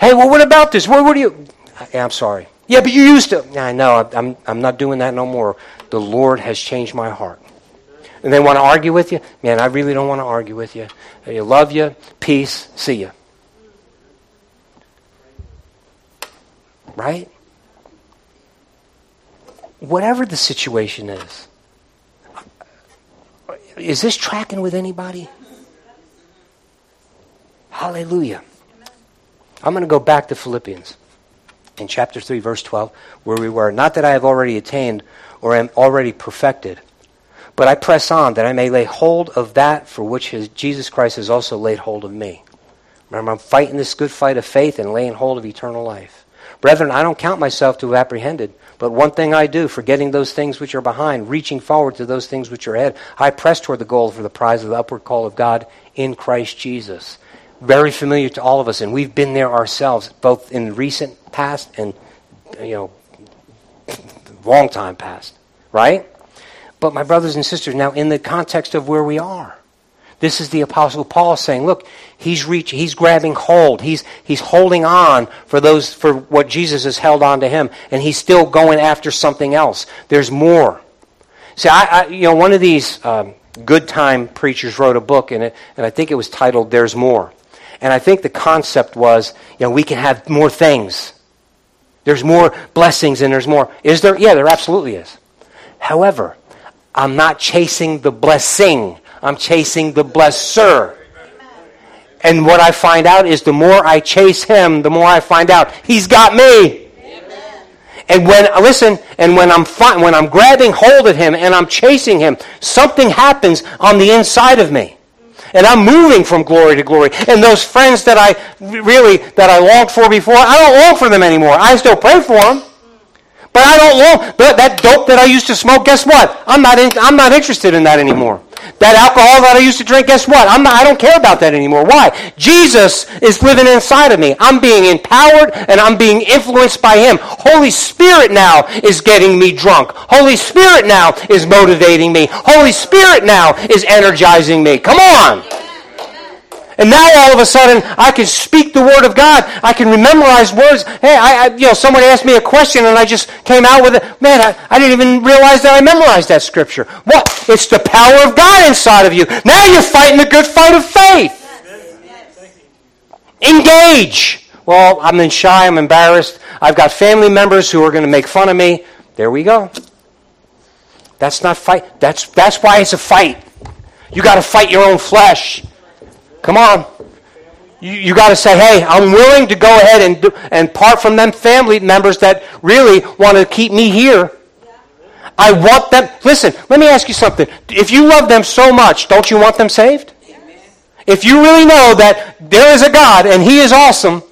Hey, well, what about this? What, what do you... I, I'm sorry. Yeah, but you used to... I know, I'm, I'm not doing that no more. The Lord has changed my heart. And they want to argue with you? Man, I really don't want to argue with you. I love you. Peace. See you. Right? Whatever the situation is, is this tracking with anybody? Hallelujah. I'm going to go back to Philippians in chapter three, verse twelve, where we were. Not that I have already attained or am already perfected, but I press on that I may lay hold of that for which his, Jesus Christ has also laid hold of me. Remember, I'm fighting this good fight of faith and laying hold of eternal life. Brethren, I don't count myself to have apprehended, but one thing I do, forgetting those things which are behind, reaching forward to those things which are ahead, I press toward the goal for the prize of the upward call of God in Christ Jesus. Very familiar to all of us, and we've been there ourselves, both in recent past and, you know, long time past, right? But my brothers and sisters, now in the context of where we are, this is the Apostle Paul saying, look, he's reaching, he's grabbing hold, he's he's holding on for those for what Jesus has held on to him, and he's still going after something else. There's more. See, I, I you know, one of these um, good time preachers wrote a book in it, and I think it was titled "There's More," and I think the concept was, you know, we can have more things. There's more blessings, and there's more. Is there? Yeah, there absolutely is. However, I'm not chasing the blessing. I'm chasing the blesser. And what I find out is the more I chase him, the more I find out he's got me. Amen. And when listen, and when I'm fi- when I'm grabbing hold of him and I'm chasing him, something happens on the inside of me. And I'm moving from glory to glory. And those friends that I really that I longed for before, I don't long for them anymore. I still pray for them. But I don't long that, that dope that I used to smoke, guess what? I'm not in, I'm not interested in that anymore. That alcohol that I used to drink, guess what? I'm not, I don't care about that anymore. Why? Jesus is living inside of me. I'm being empowered and I'm being influenced by him. Holy Spirit now is getting me drunk. Holy Spirit now is motivating me. Holy Spirit now is energizing me. Come on. And now all of a sudden, I can speak the Word of God. I can memorize words. Hey, I, I you know, someone asked me a question and I just came out with it. Man, I, I didn't even realize that I memorized that scripture. What? It's the power of God inside of you. Now you're fighting the good fight of faith. Engage. Well, I'm in shy. I'm embarrassed. I've got family members who are going to make fun of me. There we go. That's not fight. That's that's why it's a fight. You got to fight your own flesh. Come on. You, you got to say, hey, I'm willing to go ahead and do, and part from them family members that really want to keep me here. Yeah. I want them. Listen, let me ask you something. If you love them so much, don't you want them saved? Yeah. If you really know that there is a God and he is awesome,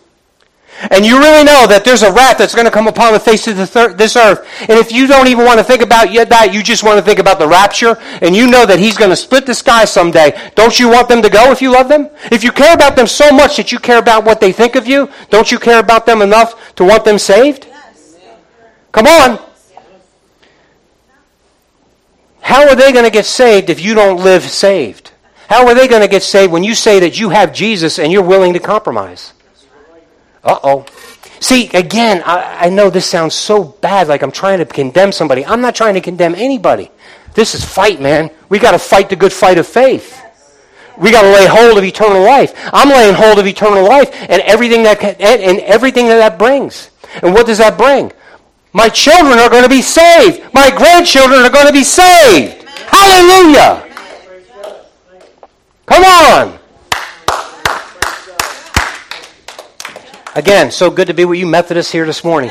and you really know that there's a wrath that's going to come upon the face of the thir- this earth, and if you don't even want to think about that, you just want to think about the rapture, and you know that he's going to split the sky someday, don't you want them to go if you love them? If you care about them so much that you care about what they think of you, don't you care about them enough to want them saved? Yes. Come on. How are they going to get saved if you don't live saved? How are they going to get saved when you say that you have Jesus and you're willing to compromise? Uh-oh. See, again, I, I know this sounds so bad, like I'm trying to condemn somebody. I'm not trying to condemn anybody. This is fight, man. We got to fight the good fight of faith. We got to lay hold of eternal life. I'm laying hold of eternal life and everything that and everything that that brings. And what does that bring? My children are going to be saved. My grandchildren are going to be saved. Hallelujah. Come on. Again, so good to be with you Methodists here this morning.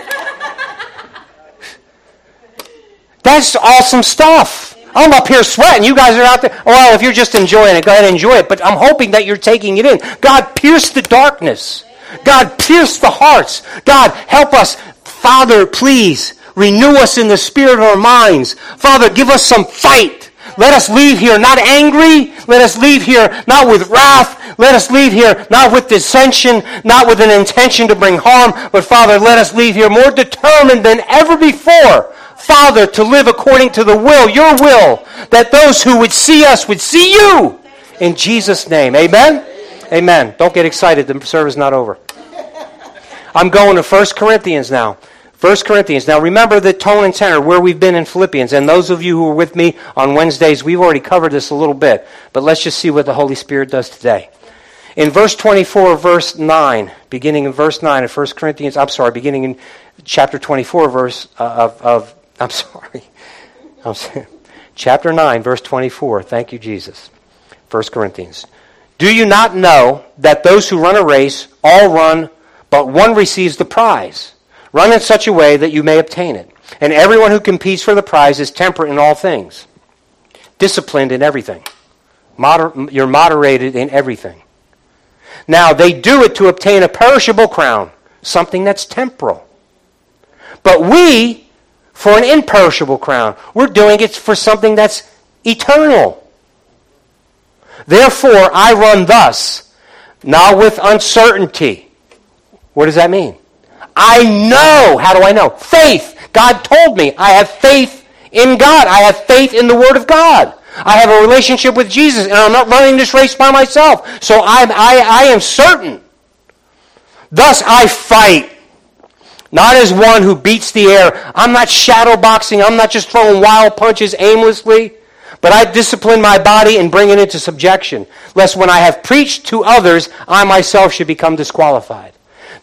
That's awesome stuff. I'm up here sweating. You guys are out there. Well, if you're just enjoying it, go ahead and enjoy it. But I'm hoping that you're taking it in. God pierced the darkness. God, pierce the hearts. God, help us. Father, please renew us in the spirit of our minds. Father, give us some fight. Let us leave here not angry. Let us leave here not with wrath. Let us leave here not with dissension, not with an intention to bring harm. But Father, let us leave here more determined than ever before, Father, to live according to the will, your will, that those who would see us would see you. In Jesus' name, amen? Amen. Don't get excited. The service is not over. I'm going to First Corinthians now. First Corinthians. Now remember the tone and tenor where we've been in Philippians. And those of you who were with me on Wednesdays, we've already covered this a little bit. But let's just see what the Holy Spirit does today. In verse twenty-four, verse nine, beginning in verse nine of First Corinthians, I'm sorry, beginning in chapter twenty-four, verse of, of I'm sorry, I'm sorry, chapter nine, verse twenty-four. Thank you, Jesus. First Corinthians. Do you not know that those who run a race all run, but one receives the prize? Run in such a way that you may obtain it. And everyone who competes for the prize is temperate in all things, disciplined in everything. Moder- you're moderated in everything. Now, they do it to obtain a perishable crown, something that's temporal. But we, for an imperishable crown, we're doing it for something that's eternal. Therefore, I run thus, not with uncertainty. What does that mean? I know. How do I know? Faith. God told me. I have faith in God. I have faith in the Word of God. I have a relationship with Jesus, and I'm not running this race by myself. So I'm, I, I am certain. Thus I fight, not as one who beats the air. I'm not shadow boxing. I'm not just throwing wild punches aimlessly. But I discipline my body and bring it into subjection, lest when I have preached to others, I myself should become disqualified.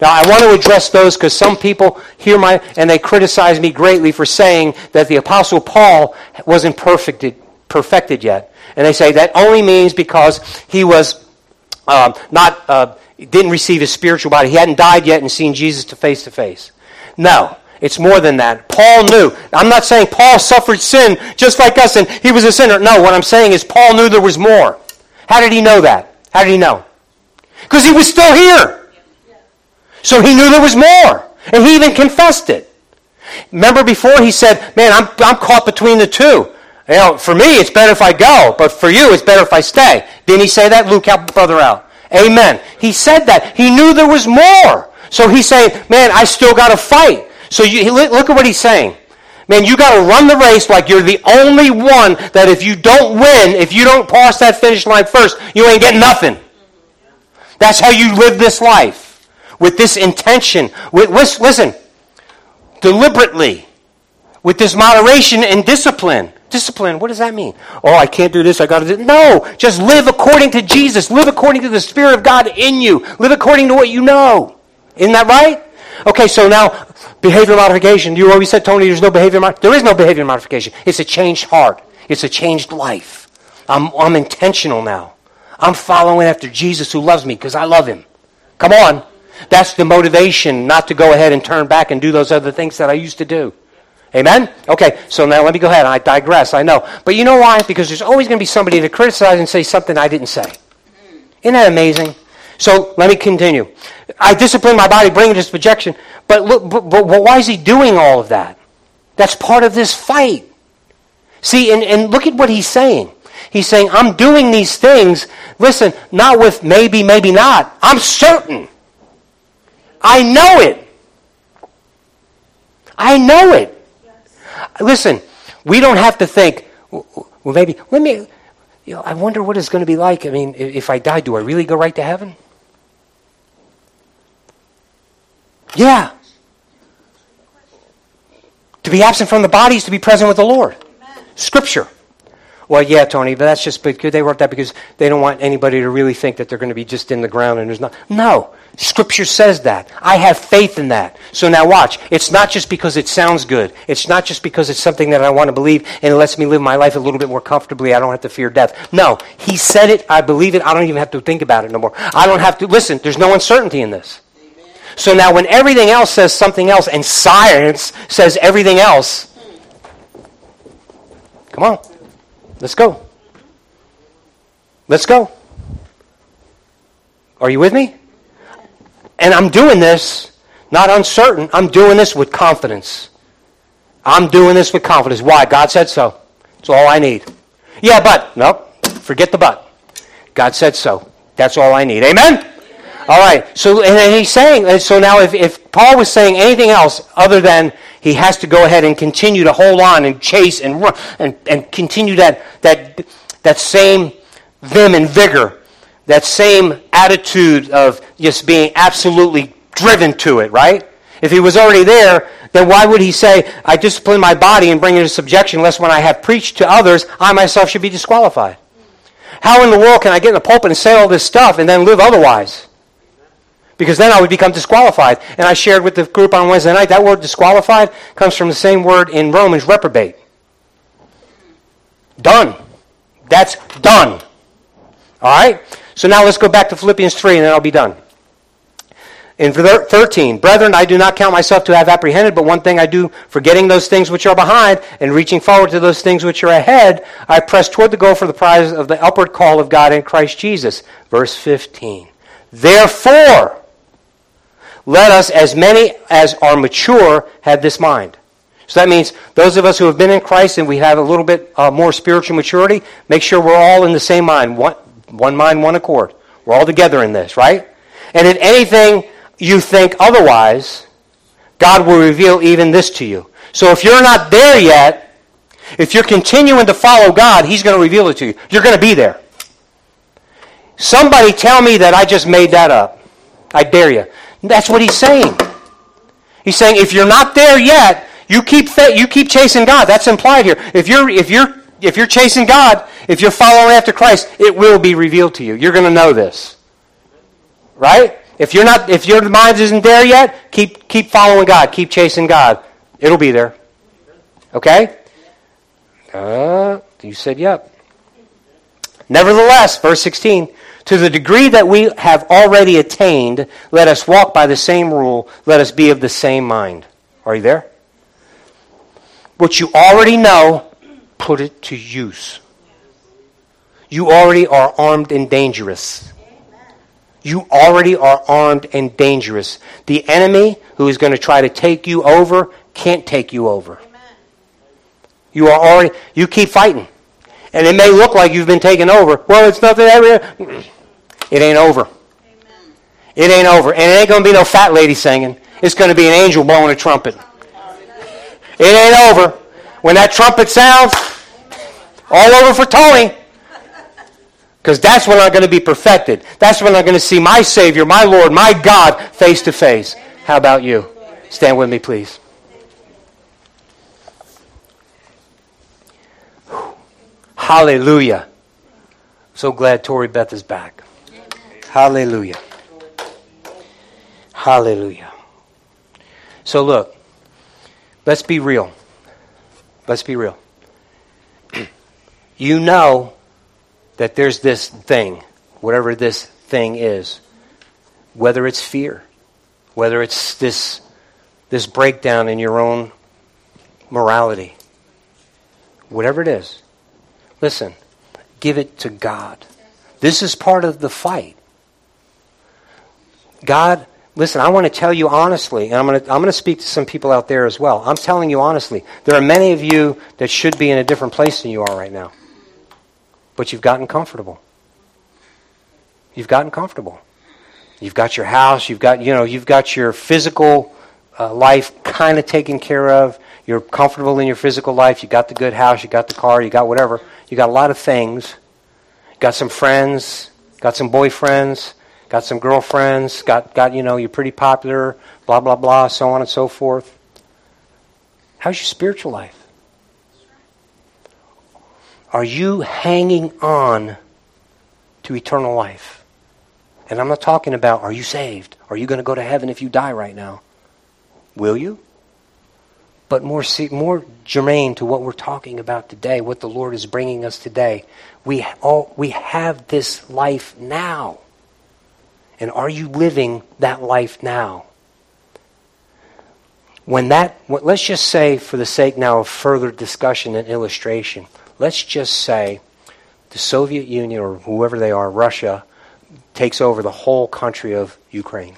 Now, I want to address those because some people hear my, and they criticize me greatly for saying that the Apostle Paul wasn't perfected, perfected yet. And they say that only means because he was um, not uh, didn't receive his spiritual body. He hadn't died yet and seen Jesus to face to face. No. It's more than that. Paul knew. I'm not saying Paul suffered sin just like us and he was a sinner. No, what I'm saying is Paul knew there was more. How did he know that? How did he know? Because he was still here. So he knew there was more. And he even confessed it. Remember before he said, man, I'm I'm caught between the two. You know, for me, it's better if I go. But for you, it's better if I stay. Didn't he say that? Luke, help the brother out. Amen. He said that. He knew there was more. So he's saying, man, I still got to fight. So you, look at what he's saying. Man, you got to run the race like you're the only one that if you don't win, if you don't cross that finish line first, you ain't getting nothing. That's how you live this life, with this intention. With, listen, deliberately, with this moderation and discipline. Discipline, what does that mean? Oh, I can't do this, I got to do this. No, just live according to Jesus. Live according to the Spirit of God in you. Live according to what you know. Isn't that right? Okay, so now, behavior modification. You always said, Tony, there's no behavior modification. There is no behavior modification. It's a changed heart. It's a changed life. I'm, I'm intentional now. I'm following after Jesus who loves me because I love him. Come on. That's the motivation not to go ahead and turn back and do those other things that I used to do. Amen? Okay, so now let me go ahead. I digress, I know. But you know why? Because there's always going to be somebody to criticize and say something I didn't say. Isn't that amazing? So let me continue. I discipline my body, bring it to subjection. But look, but, but why is he doing all of that? That's part of this fight. See, and, and look at what he's saying. He's saying, I'm doing these things, listen, not with maybe, maybe not. I'm certain. I know it. I know it. Yes. Listen, we don't have to think, well, maybe, let me, you know, I wonder what it's going to be like. I mean, if I die, do I really go right to heaven? Yeah. To be absent from the body is to be present with the Lord. Amen. Scripture. Well, yeah, Tony, but that's just because they wrote that because they don't want anybody to really think that they're going to be just in the ground and there's not. No. Scripture says that. I have faith in that. So now watch. It's not just because it sounds good. It's not just because it's something that I want to believe and it lets me live my life a little bit more comfortably. I don't have to fear death. No. He said it. I believe it. I don't even have to think about it no more. I don't have to. Listen, there's no uncertainty in this. So now when everything else says something else and science says everything else, come on, let's go. Let's go. Are you with me? And I'm doing this, not uncertain, I'm doing this with confidence. I'm doing this with confidence. Why? God said so. It's all I need. Yeah, but. Nope. Forget the but. God said so. That's all I need. Amen? Amen. All right. So, and he's saying, and so now if, if Paul was saying anything else other than he has to go ahead and continue to hold on and chase and run and, and continue that that that same vim and vigor, that same attitude of just being absolutely driven to it, right? If he was already there, then why would he say, I discipline my body and bring it to subjection, lest when I have preached to others, I myself should be disqualified? How in the world can I get in the pulpit and say all this stuff and then live otherwise? Because then I would become disqualified. And I shared with the group on Wednesday night, that word disqualified comes from the same word in Romans, reprobate. Done. That's done. All right? So now let's go back to Philippians three and then I'll be done. In thirteen, brethren, I do not count myself to have apprehended, but one thing I do, forgetting those things which are behind and reaching forward to those things which are ahead, I press toward the goal for the prize of the upward call of God in Christ Jesus. Verse fifteen. Therefore, let us, as many as are mature, have this mind. So that means those of us who have been in Christ and we have a little bit uh, more spiritual maturity, make sure we're all in the same mind, one, one mind, one accord. We're all together in this, right? And if anything you think otherwise, God will reveal even this to you. So if you're not there yet, if you're continuing to follow God, He's going to reveal it to you. You're going to be there. Somebody tell me that I just made that up. I dare you. That's what he's saying. He's saying if you're not there yet, you keep you keep chasing God. That's implied here. If you're if you're if you're chasing God, if you're following after Christ, it will be revealed to you. You're going to know this, right? If you're not if your mind isn't there yet, keep keep following God, keep chasing God. It'll be there. Okay? Uh, you said yep. Nevertheless, verse sixteen. To the degree that we have already attained, let us walk by the same rule. Let us be of the same mind. Are you there? What you already know, put it to use. You already are armed and dangerous. You already are armed and dangerous. The enemy who is going to try to take you over can't take you over. You are already. You keep fighting. And it may look like you've been taken over. Well, it's nothing. It ain't over. Amen. It ain't over. And it ain't going to be no fat lady singing. It's going to be an angel blowing a trumpet. It ain't over. When that trumpet sounds, all over for Tony. Because that's when I'm going to be perfected. That's when I'm going to see my Savior, my Lord, my God, face to face. How about you? Stand with me, please. Hallelujah. So glad Tori Beth is back. Amen. Hallelujah. Hallelujah. So look, let's be real. Let's be real. You know that there's this thing, whatever this thing is, whether it's fear, whether it's this, this breakdown in your own morality, whatever it is. Listen, give it to God. This is part of the fight. God, listen, I want to tell you honestly, and I'm going to, I'm going to speak to some people out there as well. I'm telling you honestly, there are many of you that should be in a different place than you are right now. But you've gotten comfortable. You've gotten comfortable. You've got your house, you've got, you know, you've got your physical uh, life kind of taken care of. You're comfortable in your physical life. You got the good house. You got the car. You got whatever. You got a lot of things. You got some friends. Got some boyfriends. Got some girlfriends. Got, got you know, you're pretty popular. Blah, blah, blah. So on and so forth. How's your spiritual life? Are you hanging on to eternal life? And I'm not talking about, are you saved? Are you going to go to heaven if you die right now? Will you? But more more germane to what we're talking about today, what the Lord is bringing us today, we all we have this life now. And are you living that life now? When that, what, let's just say, for the sake now of further discussion and illustration, let's just say the Soviet Union or whoever they are, Russia, takes over the whole country of Ukraine.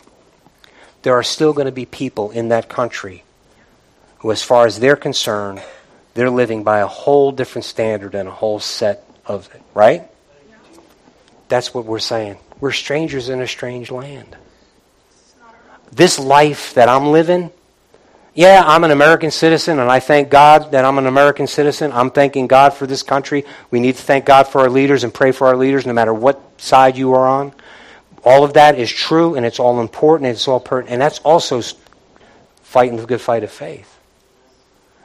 there are still going to be people in that country who, as far as they're concerned, they're living by a whole different standard and a whole set of, right? That's what we're saying. We're strangers in a strange land. This life that I'm living, yeah, I'm an American citizen, and I thank God that I'm an American citizen. I'm thanking God for this country. We need to thank God for our leaders and pray for our leaders no matter what side you are on. All of that is true, and it's all important, and it's all pertinent. And that's also fighting the good fight of faith.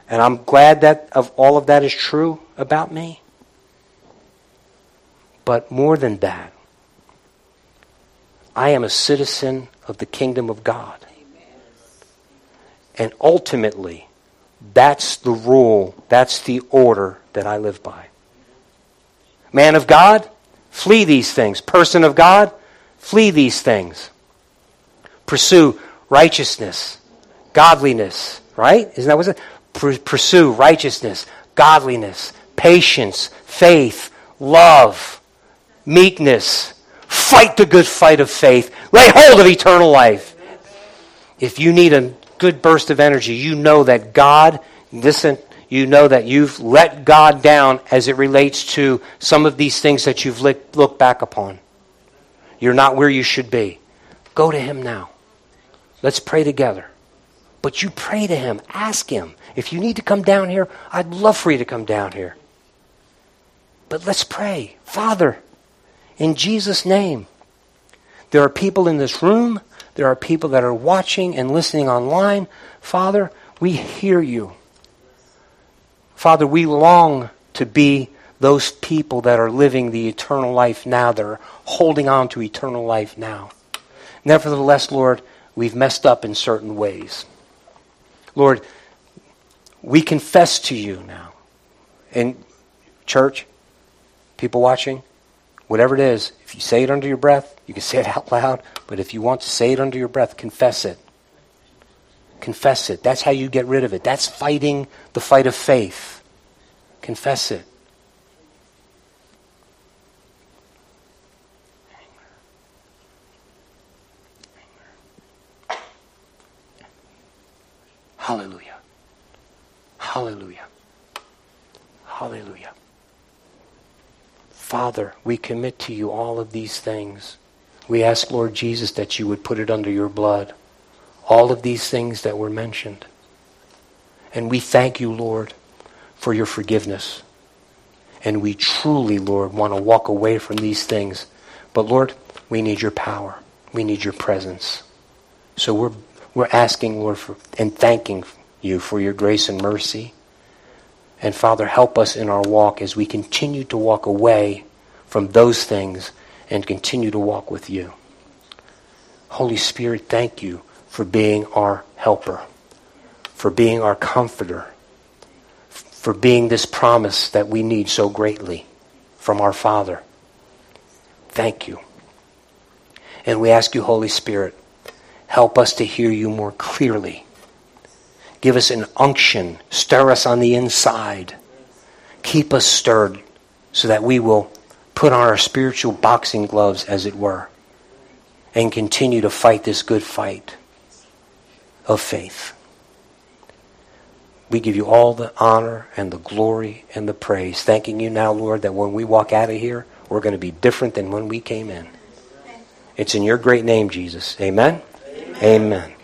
And I'm glad that of all of that is true about me. But more than that, I am a citizen of the kingdom of God. And ultimately, that's the rule, that's the order that I live by. Man of God, flee these things. Person of God, flee these things. Pursue righteousness, godliness, right? Isn't that what it says? Pursue righteousness, godliness, patience, faith, love, meekness. Fight the good fight of faith. Lay hold of eternal life. If you need a good burst of energy, you know that God, listen, you know that you've let God down as it relates to some of these things that you've looked back upon. You're not where you should be. Go to Him now. Let's pray together. But you pray to Him. Ask Him. If you need to come down here, I'd love for you to come down here. But let's pray. Father, in Jesus' name, there are people in this room. There are people that are watching and listening online. Father, we hear you. Father, we long to be those people that are living the eternal life now, that are holding on to eternal life now. Nevertheless, Lord, we've messed up in certain ways. Lord, we confess to you now. And church, people watching, whatever it is, if you say it under your breath, you can say it out loud, but if you want to say it under your breath, confess it. Confess it. That's how you get rid of it. That's fighting the fight of faith. Confess it. Hallelujah. Hallelujah. Hallelujah. Father, we commit to you all of these things. We ask, Lord Jesus, that you would put it under your blood. All of these things that were mentioned. And we thank you, Lord, for your forgiveness. And we truly, Lord, want to walk away from these things. But Lord, we need your power. We need your presence. So we're we're asking, Lord, for, and thanking you for your grace and mercy. And Father, help us in our walk as we continue to walk away from those things and continue to walk with you. Holy Spirit, thank you for being our helper, for being our comforter, for being this promise that we need so greatly from our Father. Thank you. And we ask you, Holy Spirit, help us to hear you more clearly. Give us an unction. Stir us on the inside. Keep us stirred so that we will put on our spiritual boxing gloves, as it were, and continue to fight this good fight of faith. We give you all the honor and the glory and the praise. Thanking you now, Lord, that when we walk out of here, we're going to be different than when we came in. It's in your great name, Jesus. Amen? Amen. Amen.